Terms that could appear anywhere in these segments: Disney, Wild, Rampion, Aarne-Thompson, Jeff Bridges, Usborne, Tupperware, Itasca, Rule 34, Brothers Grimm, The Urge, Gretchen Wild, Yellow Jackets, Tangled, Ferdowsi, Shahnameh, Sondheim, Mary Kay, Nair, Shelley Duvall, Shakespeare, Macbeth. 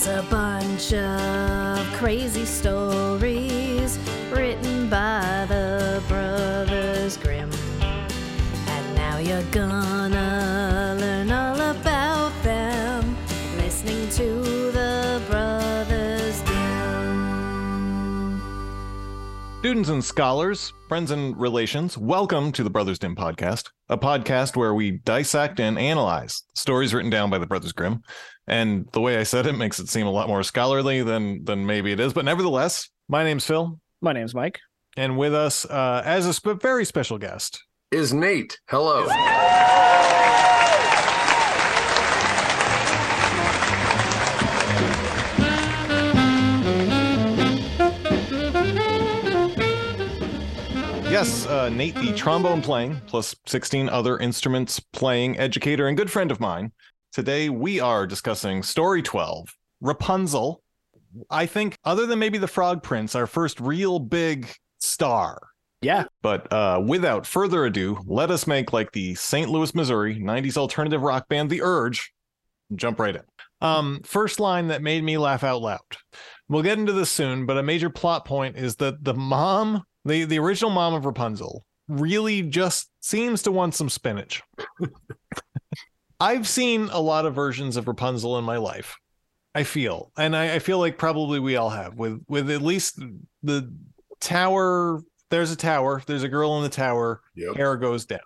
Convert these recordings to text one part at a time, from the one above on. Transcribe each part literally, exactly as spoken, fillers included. There's a bunch of crazy stories written by the Brothers Grimm. And now you're gonna learn all about them, listening to the Brothers Grimm. Students and scholars, friends and relations, welcome to the Brothers Grimm podcast, a podcast where we dissect and analyze stories written down by the Brothers Grimm. And the way I said it makes it seem a lot more scholarly than than maybe it is. But nevertheless, my name's Phil. My name's Mike. And with us uh, as a sp- very special guest is Nate. Hello. Yes, uh, Nate, the trombone playing, plus sixteen other instruments playing educator and good friend of mine. Today, we are discussing Story twelve, Rapunzel. I think other than maybe the Frog Prince, our first real big star. Yeah. But uh, without further ado, let us make like the Saint Louis, Missouri nineties alternative rock band, The Urge. Jump right in. Um, first line that made me laugh out loud. We'll get into this soon, but a major plot point is that the mom, the, the original mom of Rapunzel, really just seems to want some spinach. I've seen a lot of versions of Rapunzel in my life, I feel. And I, I feel like probably we all have with with at least the tower. There's a tower. There's a girl in the tower. Yep. Hair goes down.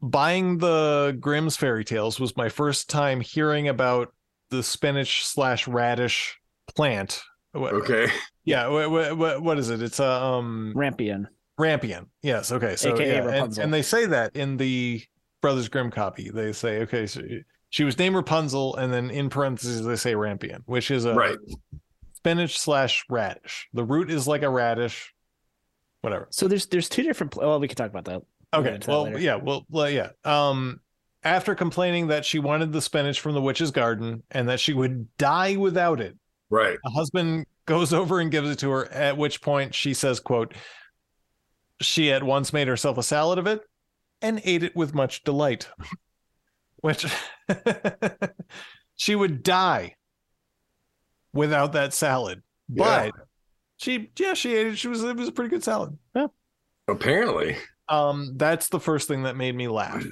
Buying the Grimm's fairy tales was my first time hearing about the spinach slash radish plant. Okay. Yeah. What, what, what is it? It's a um, Rampion. Rampion. Yes. Okay. So A K A yeah. Rapunzel. And, and they say that in the Brothers Grimm copy, they say, okay, so she was named Rapunzel, and then in parentheses they say Rampion, which is a right. spinach slash radish. The root is like a radish, whatever. So there's there's two different. Well, we can talk about that. Okay. Well, that yeah. Well, yeah. Um, after complaining that she wanted the spinach from the witch's garden and that she would die without it, right? The husband goes over and gives it to her. At which point she says, "quote She had once made herself a salad of it." And ate it with much delight, which she would die without that salad. But yeah. she, yeah, she ate it. She was, it was a pretty good salad. Yeah. Apparently. Um, that's the first thing that made me laugh.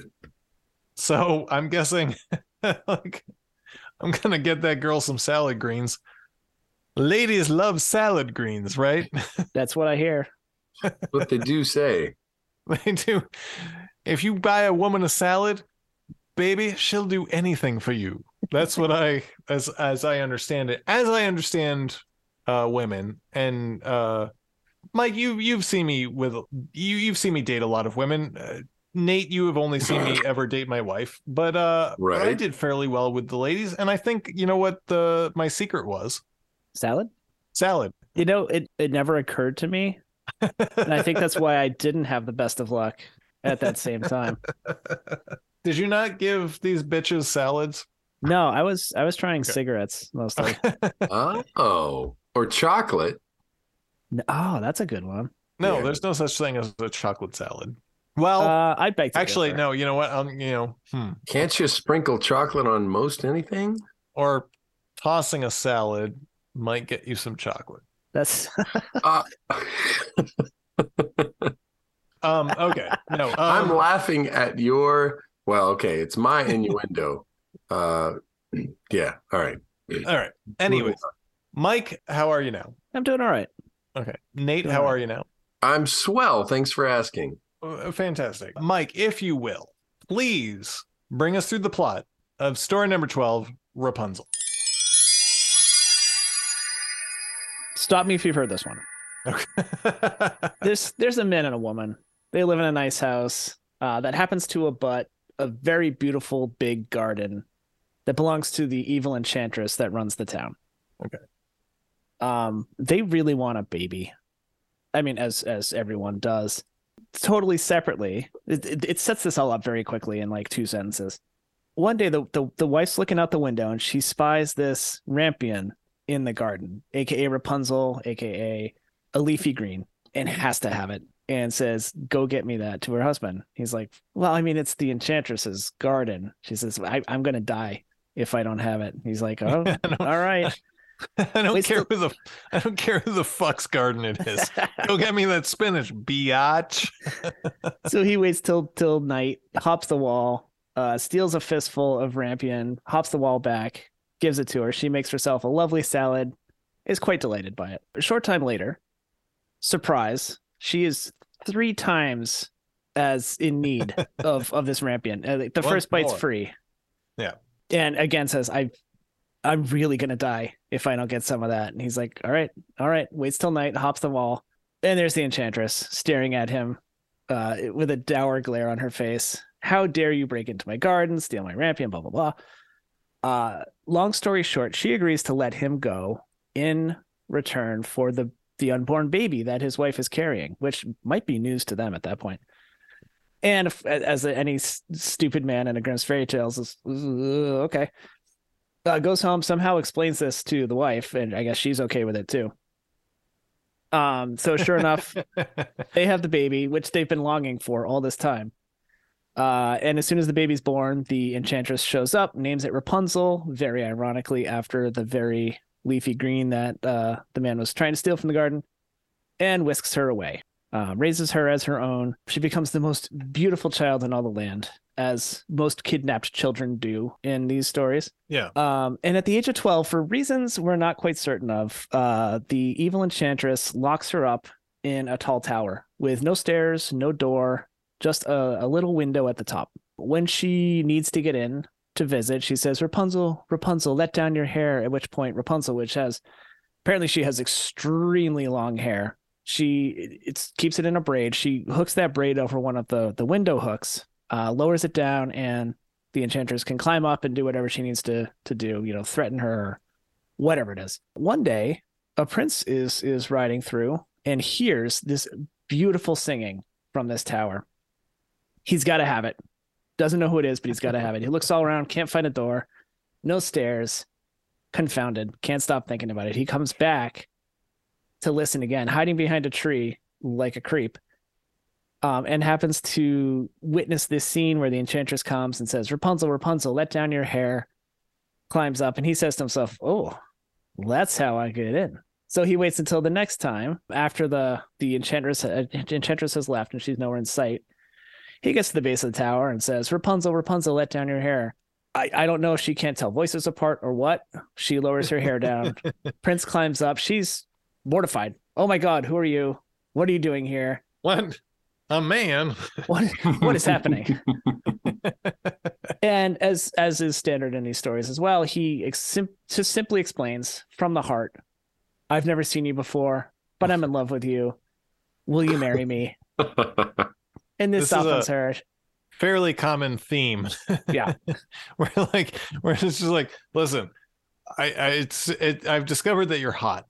So I'm guessing like, I'm going to get that girl some salad greens. Ladies love salad greens, right? That's what I hear. What they do say. They do. If you buy a woman a salad, baby, she'll do anything for you. That's what I, as as I understand it, as I understand uh, women. And uh, Mike, you you've seen me with you you've seen me date a lot of women. Uh, Nate, you have only seen me ever date my wife, but uh, right. I did fairly well with the ladies. And I think you know what the my secret was? Salad. Salad. You know, it, it never occurred to me, and I think that's why I didn't have the best of luck. At that same time. Did you not give these bitches salads? No, I was I was trying okay. cigarettes mostly. Oh, or chocolate. No, oh, that's a good one. No, yeah. There's no such thing as a chocolate salad. Well, uh, I'd beg to actually, differ. No, you know what? I'm, you know, hmm. Can't you sprinkle chocolate on most anything? Or tossing a salad might get you some chocolate. That's. uh... Um, okay. No, um, I'm laughing at your, well, okay. It's my innuendo. uh, yeah. All right. All right. Anyways, Mike, how are you now? I'm doing all right. Okay. Nate, doing how right. are you now? I'm swell. Thanks for asking. Uh, fantastic. Mike, if you will, please bring us through the plot of story number twelve, Rapunzel. Stop me if you've heard this one. Okay. there's, there's a man and a woman. They live in a nice house uh, that happens to abut a very beautiful big garden that belongs to the evil enchantress that runs the town. Okay. Um, they really want a baby. I mean, as as everyone does. Totally separately. It, it, it sets this all up very quickly in like two sentences. One day, the, the, the wife's looking out the window and she spies this Rampion in the garden, a k a. Rapunzel, a k a a leafy green, and has to have it. And says, go get me that to her husband. He's like, well, I mean, it's the enchantress's garden. She says, I, I'm going to die if I don't have it. He's like, oh, all right. I don't Wait, care who the I don't care who the fuck's garden it is. Go get me that spinach, biatch. So he waits till till night, hops the wall, uh, steals a fistful of Rampion, hops the wall back, gives it to her. She makes herself a lovely salad, is quite delighted by it. A short time later, surprise, she is three times as in need of of this Rampion. Uh, the One first bite's more. free. Yeah. And again says, I I'm really going to die if I don't get some of that. And he's like, all right, all right. Waits till night, hops the wall. And there's the enchantress staring at him uh, with a dour glare on her face. How dare you break into my garden, steal my Rampion, blah, blah, blah. Uh, long story short, she agrees to let him go in return for the, the unborn baby that his wife is carrying, which might be news to them at that point. And if, as any stupid man in a Grimm's fairy tales is, okay. Uh, goes home, somehow explains this to the wife, and I guess she's okay with it too. Um, so sure enough, they have the baby, which they've been longing for all this time. Uh, and as soon as the baby's born, the enchantress shows up, names it Rapunzel, very ironically after the very leafy green that uh, the man was trying to steal from the garden, and whisks her away, uh, raises her as her own. She becomes the most beautiful child in all the land, as most kidnapped children do in these stories. Yeah. Um, and at the age of twelve, for reasons we're not quite certain of, uh, the evil enchantress locks her up in a tall tower with no stairs, no door, just a, a little window at the top. When she needs to get in to visit, she says, Rapunzel, Rapunzel, let down your hair, at which point Rapunzel, which has, apparently she has extremely long hair. She it's, keeps it in a braid. She hooks that braid over one of the, the window hooks, Uh, lowers it down, and the enchantress can climb up and do whatever she needs to to do, you know, threaten her, or whatever it is. One day, a prince is is riding through and hears this beautiful singing from this tower. He's got to have it. Doesn't know who it is, but he's got to have it. He looks all around, can't find a door, no stairs, confounded, can't stop thinking about it. He comes back to listen again, hiding behind a tree like a creep. Um, and happens to witness this scene where the enchantress comes and says, Rapunzel, Rapunzel, let down your hair, climbs up, and he says to himself, oh, that's how I get in. So he waits until the next time, after the, the enchantress, uh, enchantress has left and she's nowhere in sight. He gets to the base of the tower and says, Rapunzel, Rapunzel, let down your hair. I, I don't know if she can't tell voices apart or what. She lowers her hair down. Prince climbs up. She's mortified. Oh, my God, who are you? What are you doing here? What? A man. What what is happening? And as as is standard in these stories as well, he ex- just simply explains from the heart, I've never seen you before, but I'm in love with you. Will you marry me? And this, this softens her. Fairly common theme. Yeah. We're like we're just like, listen, I, I it's it, I've discovered that you're hot.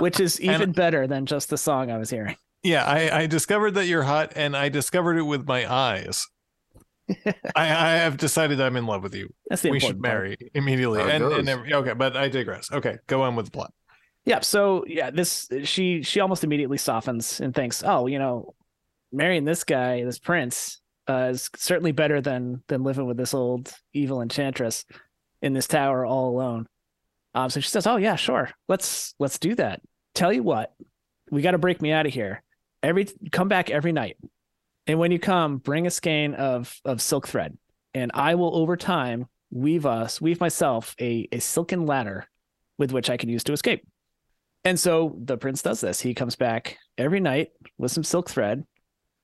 Which is even and, better than just the song I was hearing. Yeah, I, I discovered that you're hot, and I discovered it with my eyes. I, I have decided I'm in love with you. That's the we important should marry part. Immediately. And, and every, okay, but I digress. Okay, go on with the plot. Yeah, so yeah, this she she almost immediately softens and thinks, oh, you know, marrying this guy, this prince, uh, is certainly better than than living with this old evil enchantress in this tower all alone. Um, so she says, oh yeah, sure, let's let's do that. Tell you what, we got to break me out of here. Every come back every night, and when you come, bring a skein of of silk thread, and I will over time weave us weave myself a a silken ladder with which I can use to escape. And so the prince does this. He comes back every night with some silk thread.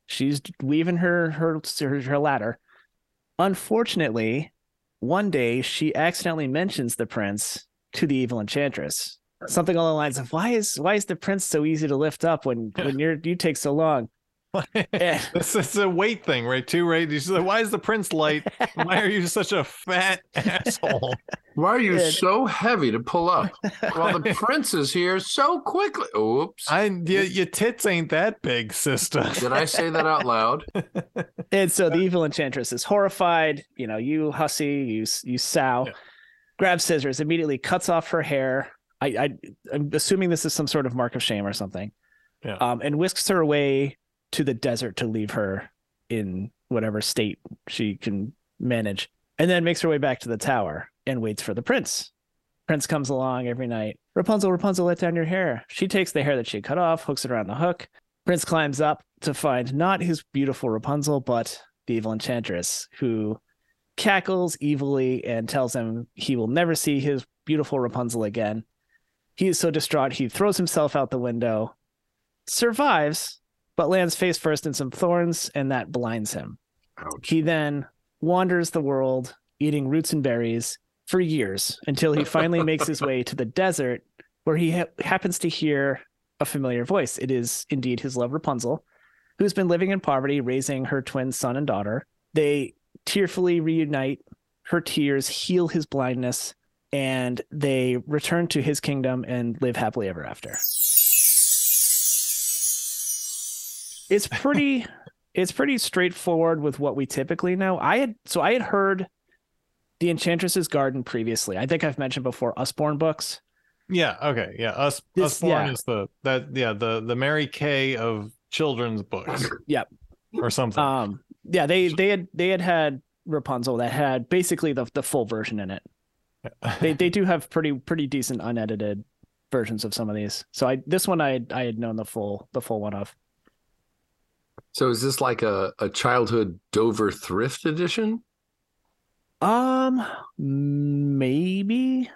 She's weaving her her her, her ladder. Unfortunately, one day she accidentally mentions the prince to the evil enchantress. Something along the lines of why is why is the prince so easy to lift up when when you're you take so long? This is a weight thing, right? Too, right? You say, why is the prince light? Why are you such a fat asshole? Why are you so heavy to pull up? Well, the prince is here so quickly. Oops! I you, your tits ain't that big, sister. Did I say that out loud? And so the evil enchantress is horrified. You know, you hussy, you you sow. Yeah. Grabs scissors, immediately cuts off her hair. I, I, I'm assuming this is some sort of mark of shame or something, yeah. um, and whisks her away to the desert to leave her in whatever state she can manage, and then makes her way back to the tower and waits for the prince. Prince comes along every night. Rapunzel, Rapunzel, let down your hair. She takes the hair that she cut off, hooks it around the hook. Prince climbs up to find not his beautiful Rapunzel, but the evil enchantress, who cackles evilly and tells him he will never see his beautiful Rapunzel again. He is so distraught, he throws himself out the window, survives, but lands face first in some thorns, and that blinds him. Ouch. He then wanders the world, eating roots and berries for years, until he finally makes his way to the desert, where he ha- happens to hear a familiar voice. It is indeed his love, Rapunzel, who's been living in poverty, raising her twin son and daughter. They tearfully reunite. Her tears heal his blindness, and they return to his kingdom and live happily ever after. It's pretty... It's pretty straightforward with what we typically know. I had so I had heard The Enchantress's Garden previously. I think I've mentioned before Usborne books. Yeah, okay. Yeah. Us this, Usborne yeah. is the that yeah, the the Mary Kay of children's books. Yep. Or something. Um yeah, they they had they had, had Rapunzel that had basically the the full version in it. Yeah. they they do have pretty pretty decent unedited versions of some of these. So I this one I I had known the full the full one of. So is this like a, a childhood Dover Thrift edition? Um, maybe.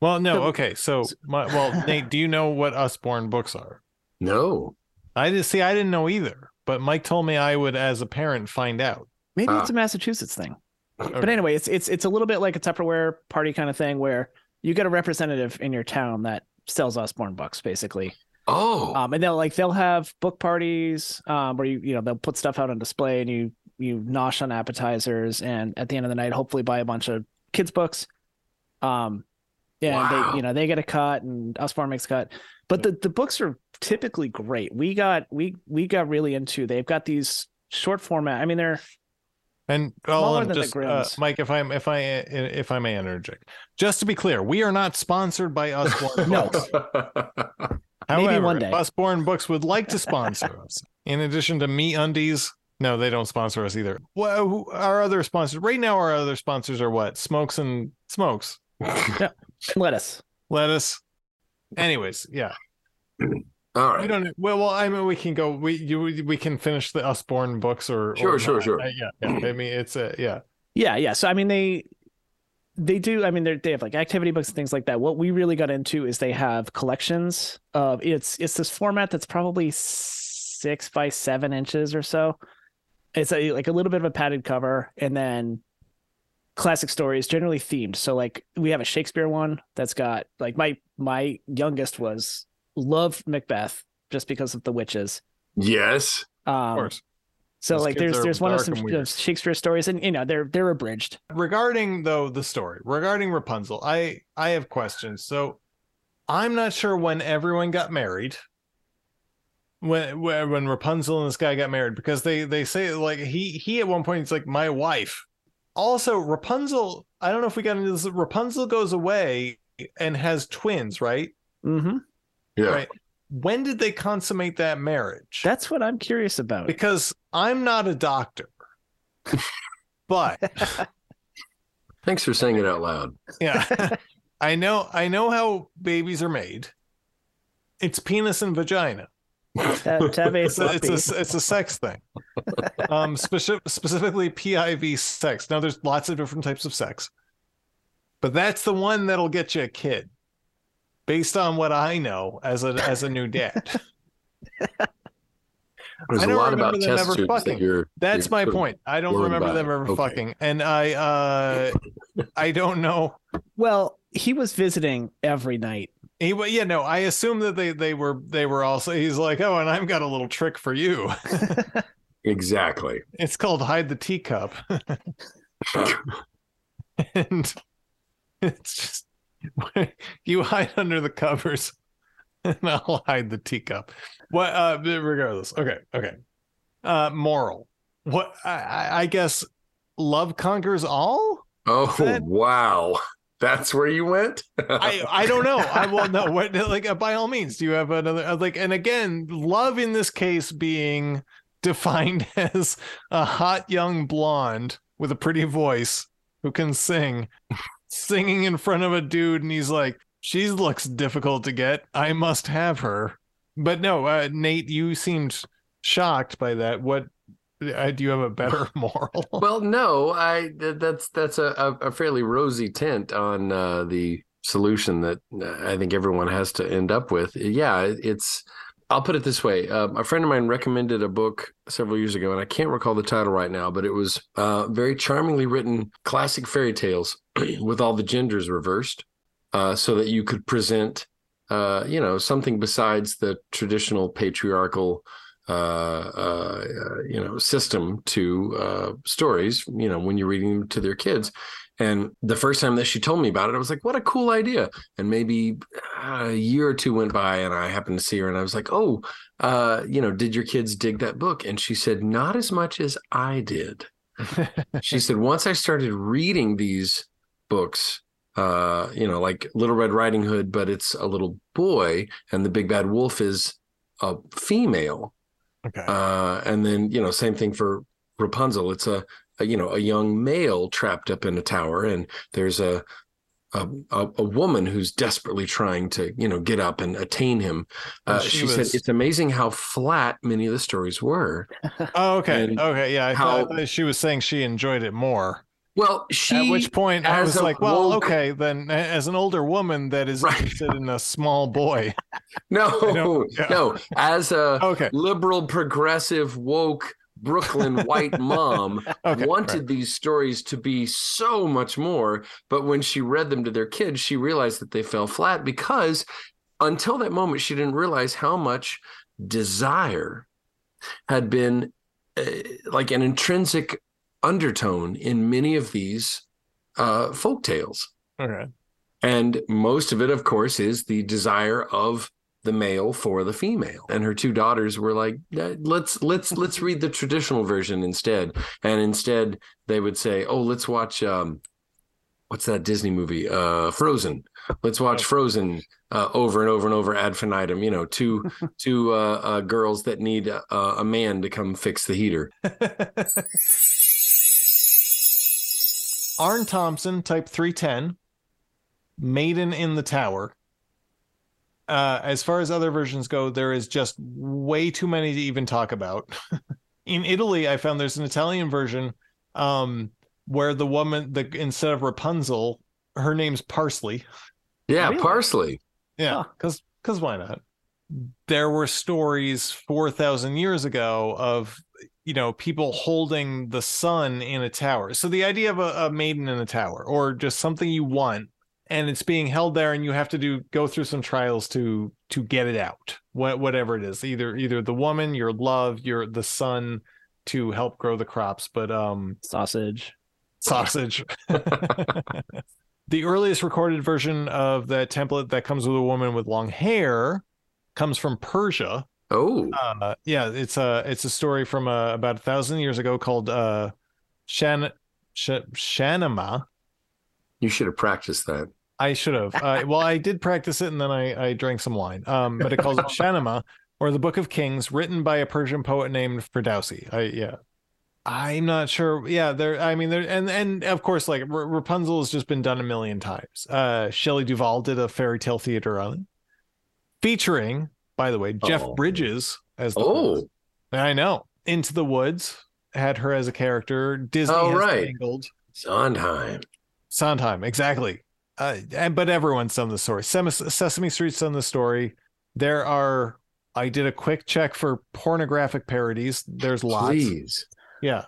Well, no. Okay. So, my, well, Nate, do you know what Usborne books are? No. I just see. I didn't know either. But Mike told me I would, as a parent, find out. Maybe ah. it's a Massachusetts thing. Okay. But anyway, it's it's it's a little bit like a Tupperware party kind of thing where you get a representative in your town that sells Usborne books, basically. Oh, um, and they'll like they'll have book parties um, where you you know they'll put stuff out on display and you you nosh on appetizers and at the end of the night hopefully buy a bunch of kids books. Um, yeah, wow. they you know they get a cut and Usborne makes a cut, but the, the books are typically great. We got we we got really into. They've got these short format. I mean they're and smaller than just, the Grimms. Uh, Mike, if I'm if I if I may interject, just to be clear, we are not sponsored by Usborne. No. However, maybe one day. Usborne Books would like to sponsor us. In addition to MeUndies, no, they don't sponsor us either. Well, our other sponsors right now, our other sponsors are what? Smokes and Smokes. Yeah. Lettuce. Lettuce. Anyways, yeah. All right. We don't. Well, well, I mean, we can go. We you, we can finish the Usborne books or sure, or sure, not. sure. I, yeah, yeah. I mean, it's a yeah. Yeah, yeah. So I mean, they. They do. I mean, they have like activity books and things like that. What we really got into is they have collections of it's it's this format that's probably six by seven inches or so. It's a, like a little bit of a padded cover and then classic stories generally themed. So like we have a Shakespeare one that's got like my my youngest was loved Macbeth just because of the witches. Yes, um, of course. So Those like there's there's one of some Shakespeare stories and you know they're they're abridged. Regarding though the story regarding Rapunzel, I I have questions. So I'm not sure when everyone got married. When when Rapunzel and this guy got married because they they say like he he at one point it's like my wife. Also Rapunzel, I don't know if we got into this. Rapunzel goes away and has twins, right? Mm-hmm. Yeah. Right. When did they consummate that marriage? That's what I'm curious about. Because I'm not a doctor, but thanks for saying it out loud. Yeah, I know. I know how babies are made. It's penis and vagina. That, that it's, a, it's a it's a sex thing. Um, speci- specifically P I V sex. Now, there's lots of different types of sex, but that's the one that'll get you a kid. Based on what I know as a as a new dad, there's I don't a lot remember about them ever fucking. That you're, That's you're my point. I don't remember them ever okay. fucking, and I uh, I don't know. Well, he was visiting every night. He yeah no. I assume that they they were they were also. He's like oh, and I've got a little trick for you. Exactly. It's called hide the teacup, and it's just. You hide under the covers and I'll hide the teacup. What uh regardless. Okay, okay. Uh moral. What I, I guess love conquers all? Oh that... wow. That's where you went? I, I don't know. I will know what like by all means, do you have another like and again, love in this case being defined as a hot young blonde with a pretty voice who can sing singing in front of a dude, and he's like, she looks difficult to get. I must have her. But no, uh, Nate, you seemed shocked by that. What, uh, do you have a better moral? Well, no, I that's that's a, a fairly rosy tint on uh, the solution that I think everyone has to end up with. Yeah, it's, I'll put it this way. Uh, a friend of mine recommended a book several years ago, and I can't recall the title right now, but it was uh, very charmingly written, classic fairy tales with all the genders reversed, uh, so that you could present, uh, you know, something besides the traditional patriarchal, uh, uh, you know, system to uh, stories, you know, when you're reading them to their kids. And the first time that she told me about it, I was like, what a cool idea. And maybe a year or two went by and I happened to see her and I was like, oh, uh, you know, did your kids dig that book? And she said, not as much as I did. She said, once I started reading these books, uh, you know, like Little Red Riding Hood, but it's a little boy and the Big Bad Wolf is a female. Okay. Uh, and then, you know, same thing for Rapunzel. It's a, you know, a young male trapped up in a tower, and there's a, a, a woman who's desperately trying to, you know, get up and attain him. Uh, she she was... said, it's amazing how flat many of the stories were. Oh, okay. And okay. Yeah. I how... thought she was saying she enjoyed it more. Well, she, at which point I was like, well, woke... okay, then as an older woman that is right. interested in a small boy. No, yeah. no. As a okay. liberal, progressive, woke, Brooklyn white mom okay, wanted right. these stories to be so much more, but when she read them to their kids, she realized that they fell flat, because until that moment she didn't realize how much desire had been uh, like an intrinsic undertone in many of these uh folk tales. Okay. And most of it, of course, is the desire of the male for the female. And her two daughters were like, let's let's let's read the traditional version instead. And instead they would say, oh, let's watch um what's that Disney movie, uh Frozen. Let's watch Frozen uh, over and over and over ad infinitum, you know, two two uh, uh girls that need a, a man to come fix the heater. Aarne-Thompson, type three ten, Maiden in the Tower. Uh, as far as other versions go, there is just way too many to even talk about. In Italy, I found there's an Italian version um, where the woman, the instead of Rapunzel, her name's Parsley. Yeah, really? Parsley. Yeah, because huh. because why not? There were stories four thousand years ago of, you know, people holding the sun in a tower. So the idea of a, a maiden in a tower, or just something you want, and it's being held there, and you have to do go through some trials to to get it out. What, whatever it is, either either the woman, your love, your the sun, to help grow the crops. But um, sausage, sausage. The earliest recorded version of that template that comes with a woman with long hair comes from Persia. Oh, uh, yeah, it's a it's a story from uh, about a thousand years ago called uh, Shan Sh- Shahnameh. You should have practiced that. I should have. Uh, well, I did practice it, and then I, I drank some wine. Um, but it calls it Shahnameh, or the Book of Kings, written by a Persian poet named Ferdowsi. I yeah, I'm not sure. Yeah, there. I mean, there, and and of course, like R- Rapunzel has just been done a million times. Uh, Shelley Duvall did a fairy tale theater on it, featuring, by the way, Jeff oh. Bridges as the oh, host. I know. Into the Woods had her as a character. Disney oh, has right. Tangled. Sondheim. Sondheim, exactly. Uh, and but everyone's done the story. Sem- Sesame Street's done the story. There are. I did a quick check for pornographic parodies. There's lots. Please. Yeah.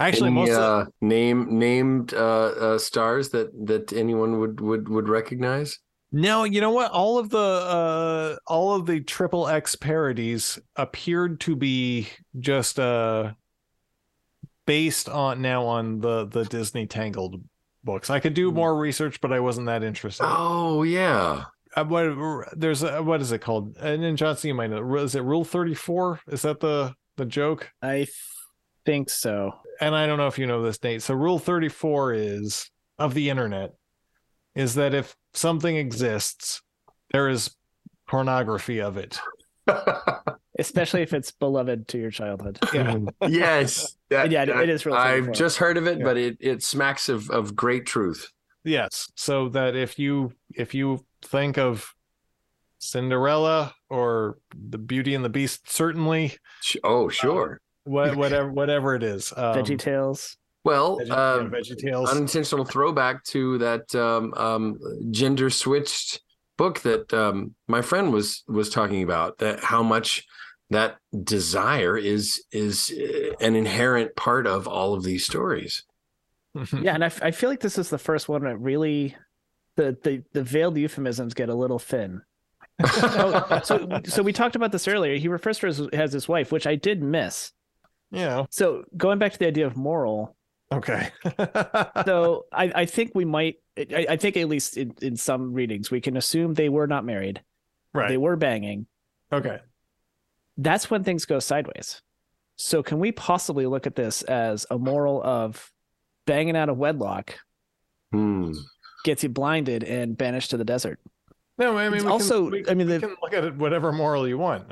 Actually, Any, most of uh, them... name named uh, uh, stars that that anyone would would would recognize. No, you know what? All of the uh, all of the triple X parodies appeared to be just a. Uh, based on now on the the Disney Tangled books. I could do more research, but I wasn't that interested. Oh yeah, uh, what there's a, what is it called? And then Johnson, you might know. Is it Rule thirty-four? Is that the the joke? I th- think so. And I don't know if you know this, Nate. So Rule thirty-four is of the internet is that if something exists, there is pornography of it. especially if it's beloved to your childhood. Yeah. Yes. That, yeah, that, it is really I've important. Just heard of it, yeah. but it, it smacks of, of great truth. Yes. So that if you if you think of Cinderella or the Beauty and the Beast, certainly. Oh, sure. Uh, wh- whatever whatever it is. Um, VeggieTales. Well, Veggie, uh, VeggieTales. Unintentional throwback to that um, um, gender-switched book that um, my friend was was talking about, that how much that desire is is an inherent part of all of these stories. Yeah, and I, I feel like this is the first one that really the the, the veiled euphemisms get a little thin. so, so so we talked about this earlier. He refers to her as his wife, which I did miss. Yeah. So going back to the idea of moral. Okay. so I, I think we might, I, I think at least in, in some readings, we can assume they were not married. Right. They were banging. Okay. That's when things go sideways. So can we possibly look at this as a moral of banging out of wedlock mm. gets you blinded and banished to the desert? No, I mean, it's we also, can, we, I mean, we the, can look at it whatever moral you want.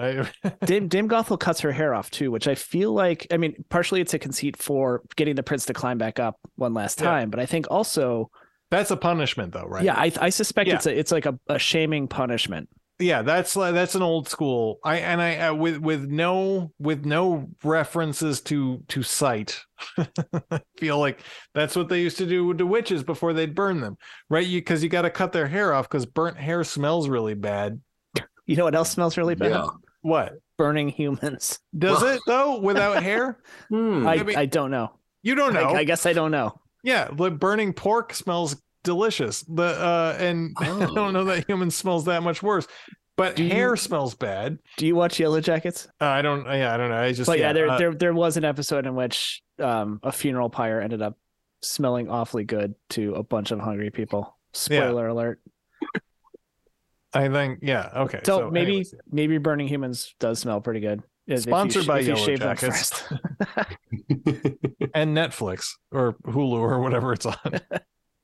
Dame, Dame Gothel cuts her hair off too, which I feel like, I mean, partially it's a conceit for getting the prince to climb back up one last time, yeah. but I think also that's a punishment, though, right? Yeah, I, I suspect yeah. it's a, it's like a, a shaming punishment. Yeah, that's that's an old school. I and I uh, with with no with no references to to sight. I feel like that's what they used to do to witches before they'd burn them, right? You because you got to cut their hair off because burnt hair smells really bad. You know what else smells really bad? Yeah. What? Burning humans. Does it though? Without hair? Hmm. I, I, mean, I don't know. You don't know. I, I guess I don't know. Yeah, but burning pork smells delicious. The uh and oh. I don't know that human smells that much worse, but do hair you, smells bad. Do you watch Yellow Jackets? Uh, I don't. Yeah, I don't know. I just. But yeah, yeah there, uh, there there was an episode in which um a funeral pyre ended up smelling awfully good to a bunch of hungry people. Spoiler yeah. alert. I think yeah. Okay. So, so maybe anyways. maybe burning humans does smell pretty good. Sponsored you, by Yellow Jackets and Netflix or Hulu or whatever it's on.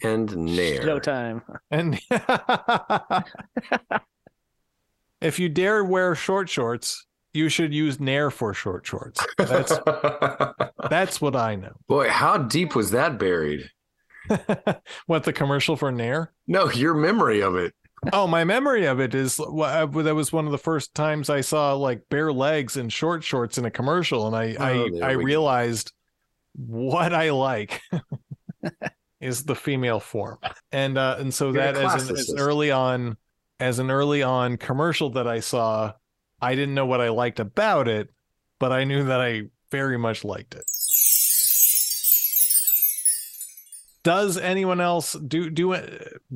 And Nair. Showtime. And if you dare wear short shorts, you should use Nair for short shorts. That's that's what I know. Boy, how deep was that buried? What, the commercial for Nair? No, your memory of it. Oh, my memory of it is well, I, that was one of the first times I saw like bare legs and short shorts in a commercial, and I oh, I, I realized go. what I like. Is the female form, and uh, and so You're that as an as early on as an early on commercial that I saw, I didn't know what I liked about it, but I knew that I very much liked it. Does anyone else do do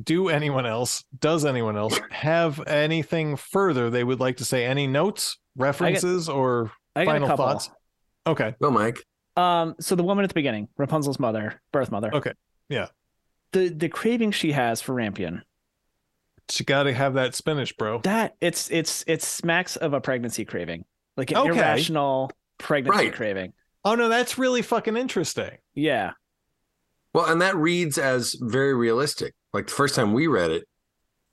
do anyone else does anyone else have anything further they would like to say? Any notes, references, I got, or I got final a couple. thoughts? Okay, go Mike. Um, so the woman at the beginning, Rapunzel's mother, birth mother. Okay. Yeah. The the craving she has for Rampion. She gotta have that spinach, bro. That it's it's it smacks of a pregnancy craving. Like an okay. irrational pregnancy right. craving. Oh no, that's really fucking interesting. Yeah. Well, and that reads as very realistic. Like the first time we read it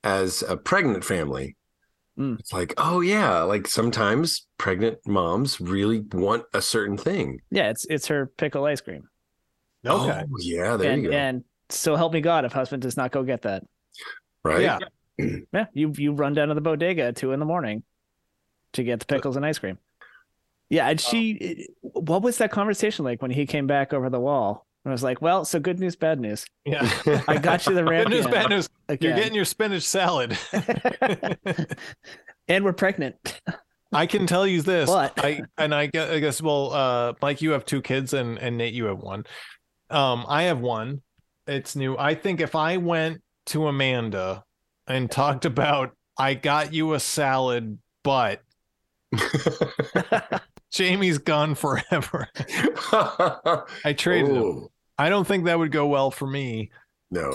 as a pregnant family, mm. it's like, oh yeah, like sometimes pregnant moms really want a certain thing. Yeah, it's it's her pickle ice cream. Okay. Oh, yeah, there and, you go. And so help me God if husband does not go get that. Right? Yeah. yeah. You you run down to the bodega at two in the morning to get the pickles and ice cream. Yeah. And she, oh. what was that conversation like when he came back over the wall? And I was like, well, so good news, bad news. Yeah. I got you the ramp. Good news, bad news. Again. You're getting your spinach salad. And we're pregnant. I can tell you this. But... I And I guess, I guess well, uh, Mike, you have two kids and, and Nate, you have one. Um, I have one. It's new. I think if I went to Amanda and talked about, I got you a salad, but Jamie's gone forever. I traded Ooh. him. I don't think that would go well for me. No.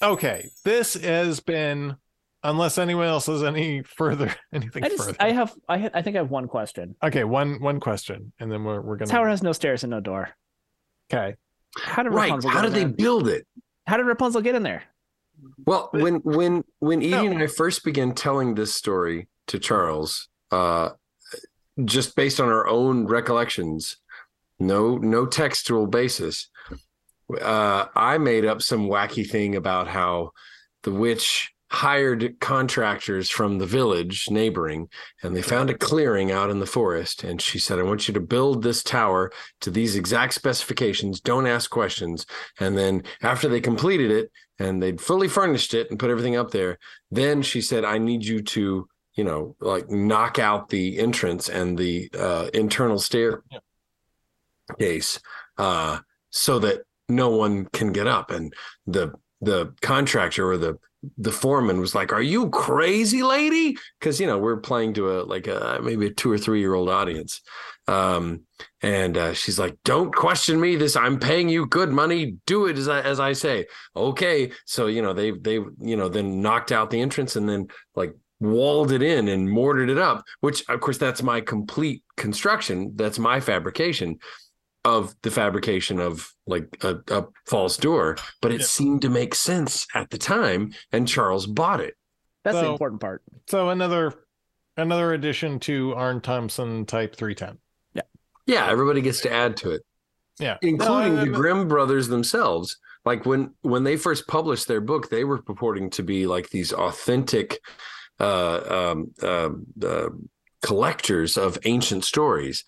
Okay. This has been, unless anyone else has any further, anything I just, further. I have, I ha- I think I have one question. Okay, one one question, and then we're we're gonna. Tower has no stairs and no door. Okay. How did right. Rapunzel? How did they there? build it? How did Rapunzel get in there? Well, when when when Edie no. and I first began telling this story, to Charles, uh, just based on our own recollections, no, no textual basis. Uh, I made up some wacky thing about how the witch hired contractors from the village neighboring, and they found a clearing out in the forest. And she said, I want you to build this tower to these exact specifications. Don't ask questions. And then after they completed it and they'd fully furnished it and put everything up there, then she said, I need you to, you know, like knock out the entrance and the uh, internal staircase uh, so that no one can get up. And the the contractor or the the foreman was like, are you crazy, lady? Because, you know, we're playing to a like a maybe a two or three year old audience. Um, and uh, she's like, don't question me. This, I'm paying you good money. Do it as I, as I say. OK, so, you know, they they, you know, then knocked out the entrance and then like walled it in and mortared it up, which, of course, that's my complete construction. That's my fabrication of the fabrication of like a, a false door, but it yeah. seemed to make sense at the time, and Charles bought it. That's so, the important part. So another another addition to Aarne-Thompson type three ten. Yeah. Yeah, everybody gets to add to it. Yeah. Including no, I, I, the Grimm brothers themselves. Like when when they first published their book, they were purporting to be like these authentic uh um uh, uh collectors of ancient stories.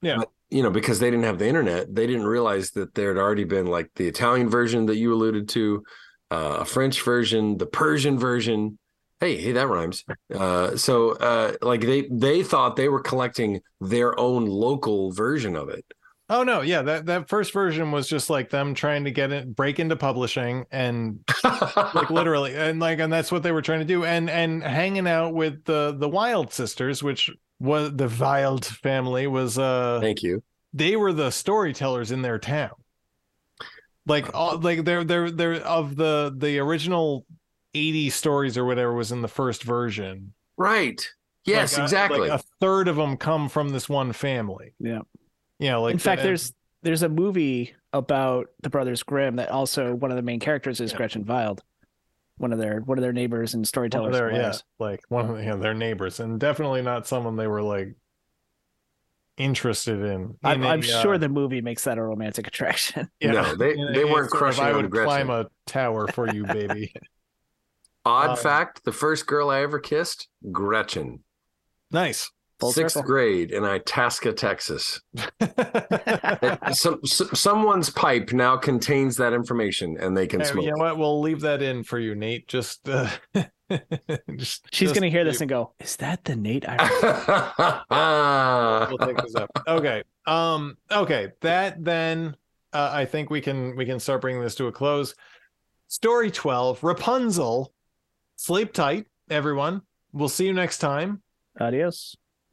Yeah. But, you know, because they didn't have the internet, they didn't realize that there had already been like the Italian version that you alluded to, uh, a French version, the Persian version. Hey, hey, that rhymes. Uh, so uh, like they they thought they were collecting their own local version of it. Oh, no. Yeah. That, that first version was just like them trying to get it, break into publishing and like literally and like and that's what they were trying to do. And and hanging out with the the Wild sisters, which was the Wild family was uh thank you they were the storytellers in their town, like all, like they're they're they're of the the original eighty stories or whatever was in the first version, right? Yes, like, exactly. A, like a third of them come from this one family. Yeah, yeah. Like in fact, and, there's there's a movie about the Brothers Grimm that also one of the main characters is yeah. Gretchen Wild. One of their one of their neighbors and storytellers. One their, yeah, like one of you know, their neighbors, and definitely not someone they were like interested in. in I'm, a, I'm sure uh, the movie makes that a romantic attraction. Yeah, no, they in, they in weren't crushing. I would Gretchen. Climb a tower for you, baby. Odd um, fact: the first girl I ever kissed, Gretchen. Nice. Full Sixth circle. Grade in Itasca, Texas. Some, some, someone's pipe now contains that information, and they can hey, smoke. You know what? We'll leave that in for you, Nate. Just, uh, just she's just going to hear this and go, "Is that the Nate?" I we'll take this up. Okay. Um. Okay. That then, uh, I think we can we can start bringing this to a close. Story twelve: Rapunzel. Sleep tight, everyone. We'll see you next time. Adios.